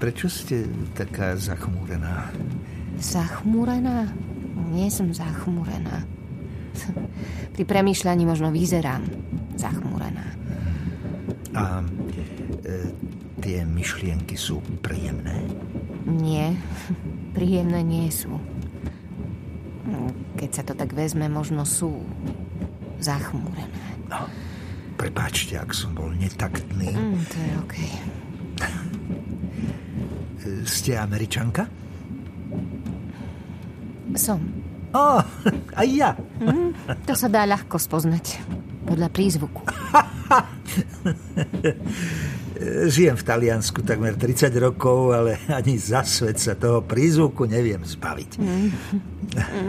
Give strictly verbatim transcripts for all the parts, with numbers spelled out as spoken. Prečo ste taká zachmúrená? Zachmúrená? Nie som zachmúrená. Pri premýšľaní možno vyzerám zachmúrená. A e, tie myšlienky sú príjemné? Nie, príjemné nie sú. Keď sa to tak vezme, možno sú zachmúrené. No, prepáčte, ak som bol netaktný. Mm, to je okej. Ste Američanka? Som. Ó, oh, aj ja. Mm, to sa dá ľahko spoznať. Podľa prízvuku. Žijem v Taliansku takmer tridsať rokov, ale ani za svet sa toho prízvuku neviem zbaviť. Mm.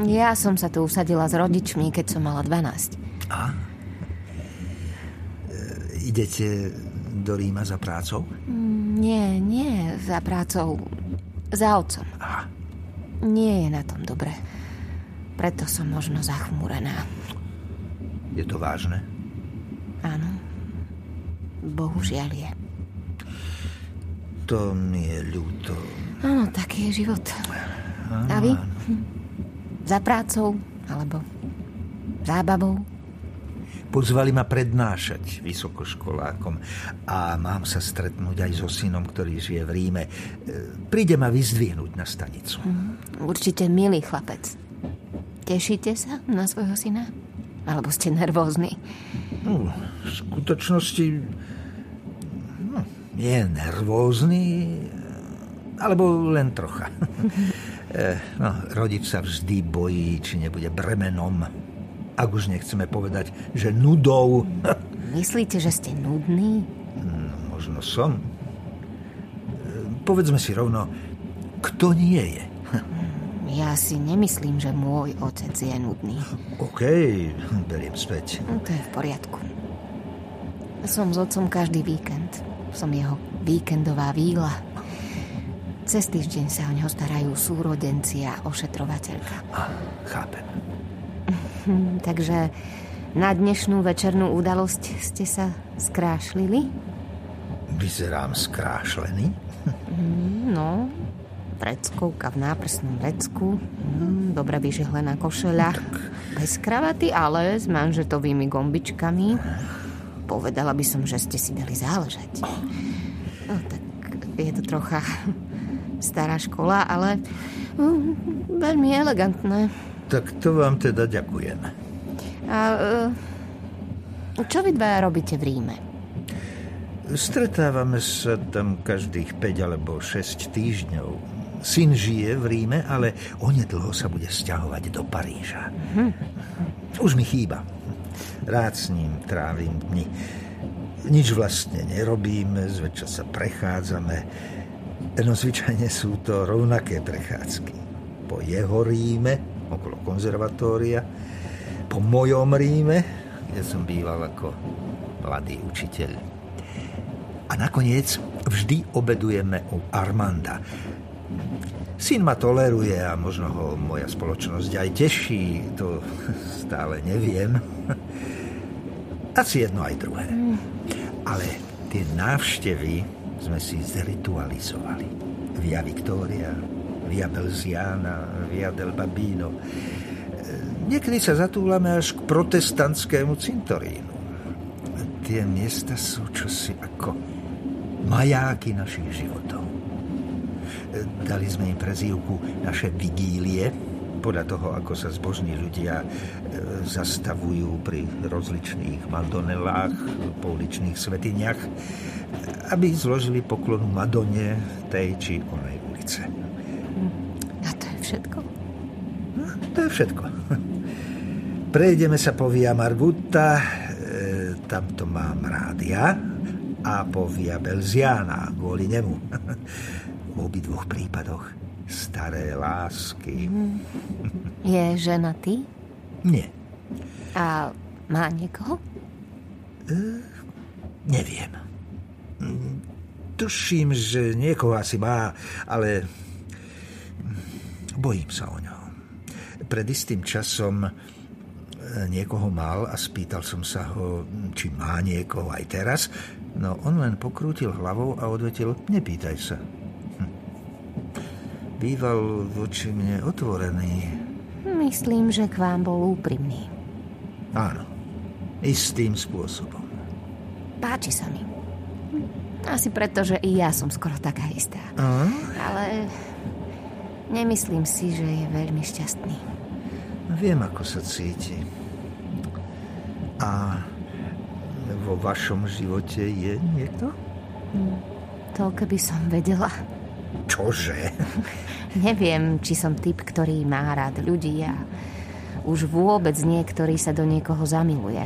Ja som sa tu usadila s rodičmi, keď som mala dvanásť. A? Idete do Ríma za prácou? Mm, nie, nie za prácou. Za otcom. Aha. Nie je na tom dobre. Preto som možno zachmúrená. Je to vážne? Áno. Bohužiaľ je. To mi je ľúto. Áno, taký je život. Áno, a vy? Áno. Za prácou, alebo zábavou? Pozvali ma prednášať vysokoškolákom a mám sa stretnúť aj so synom, ktorý žije v Ríme. Príde ma vyzdvihnúť na stanicu. Určite milý chlapec. Tešíte sa na svojho syna? Alebo ste nervózni? No, v skutočnosti no, je nervózny, alebo len trocha. No, rodič sa vždy bojí, či nebude bremenom. Ak už nechceme povedať, že nudou. Myslíte, že ste nudný? No, možno som. Povedzme si rovno, kto nie je. Ja si nemyslím, že môj otec je nudný. OK, beriem späť. To je v poriadku. Som s otcom každý víkend. Som jeho víkendová víla. Cez týždeň sa o neho starajú súrodenci a ošetrovateľka. Ah, chápem. Takže na dnešnú večernú udalosť ste sa skrášlili? Vyzerám skrášlený? No... Vreckovka v náprsnom vrecku, mm, dobre vyžehlená košeľa, bez kravaty, ale s manžetovými gombičkami. Povedala by som, že ste si dali záležať. No tak je to trocha stará škola, ale mm, veľmi elegantné. Tak to vám teda ďakujem. A čo vy dva robíte v Ríme? Stretávame sa tam každých päť alebo šesť týždňov. Syn žije v Ríme, ale onedlho sa bude sťahovať do Paríža. Už mi chýba. Rád s ním trávim dni. Nič vlastne nerobíme, zväčša sa prechádzame. No zvyčajne sú to rovnaké prechádzky. Po jeho Ríme, okolo konzervatória, po mojom Ríme, kde som býval ako mladý učiteľ. A nakoniec vždy obedujeme u Armanda. Syn ma toleruje a možno ho moja spoločnosť aj teší. To stále neviem. Asi jedno aj druhé. Ale tie návštevy sme si zritualizovali. Via Victoria, Via Belziana, Via del Babino. Niekedy sa zatúlame až k protestantskému cintorínu. Tie miesta sú čosi ako majáky našich životov. Dali sme im prezývku naše vigílie, podľa toho, ako sa zbožní ľudia zastavujú pri rozličných madonelách, pouličných svätyniach, aby zložili poklonu Madone tej či onej ulice. A to je všetko? No, to je všetko. Prejdeme sa po Via Margutta, tam to mám rád ja, a po Via Belziana, kvôli nemu. V obidvoch prípadoch staré lásky. Je ženatý? Nie. A má niekoho? E, neviem. Tuším, že niekoho asi má, ale bojím sa o ňo. Pred istým časom niekoho mal a spýtal som sa ho, či má niekoho aj teraz. No on len pokrútil hlavou a odvetil, nepýtaj sa. Hm. Býval voči mne otvorený. Myslím, že k vám bol úprimný. Áno, istým spôsobom. Páči sa mi. Asi preto, že i ja som skoro taká istá. A? Ale nemyslím si, že je veľmi šťastný. Viem, ako sa cíti. A vo vašom živote je niekto? Hm, toľko by som vedela. Čože? Neviem, či som typ, ktorý má rád ľudí a už vôbec niektorý sa do niekoho zamiluje.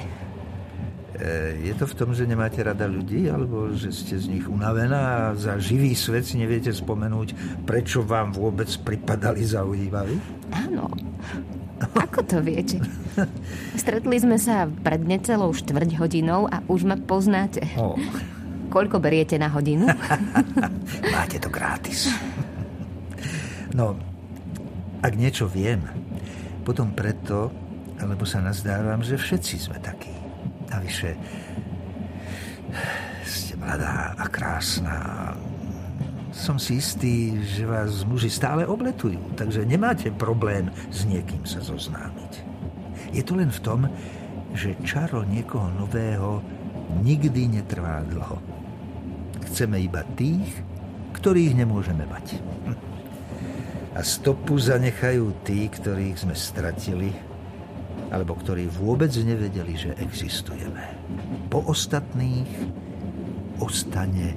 Je to v tom, že nemáte rada ľudí, alebo že ste z nich unavená a za živý svet si neviete spomenúť, prečo vám vôbec pripadali zaujímaví? Áno. Ako to viete? Stretli sme sa pred necelou štvrť hodinou a už ma poznáte. Oh. Koľko beriete na hodinu? Máte to gratis. No, ak niečo viem, potom preto, lebo sa nazdávam, že všetci sme takí. Navyše, ste mladá a krásna. Som si istý, že vás muži stále obletujú, takže nemáte problém s niekým sa zoznámiť. Je to len v tom, že čaro niekoho nového nikdy netrvá dlho. Chceme iba tých, ktorých nemôžeme mať. A stopu zanechajú tí, ktorých sme stratili, alebo ktorí vôbec nevedeli, že existujeme. Po ostatných ostane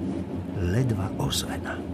ledva ozvena.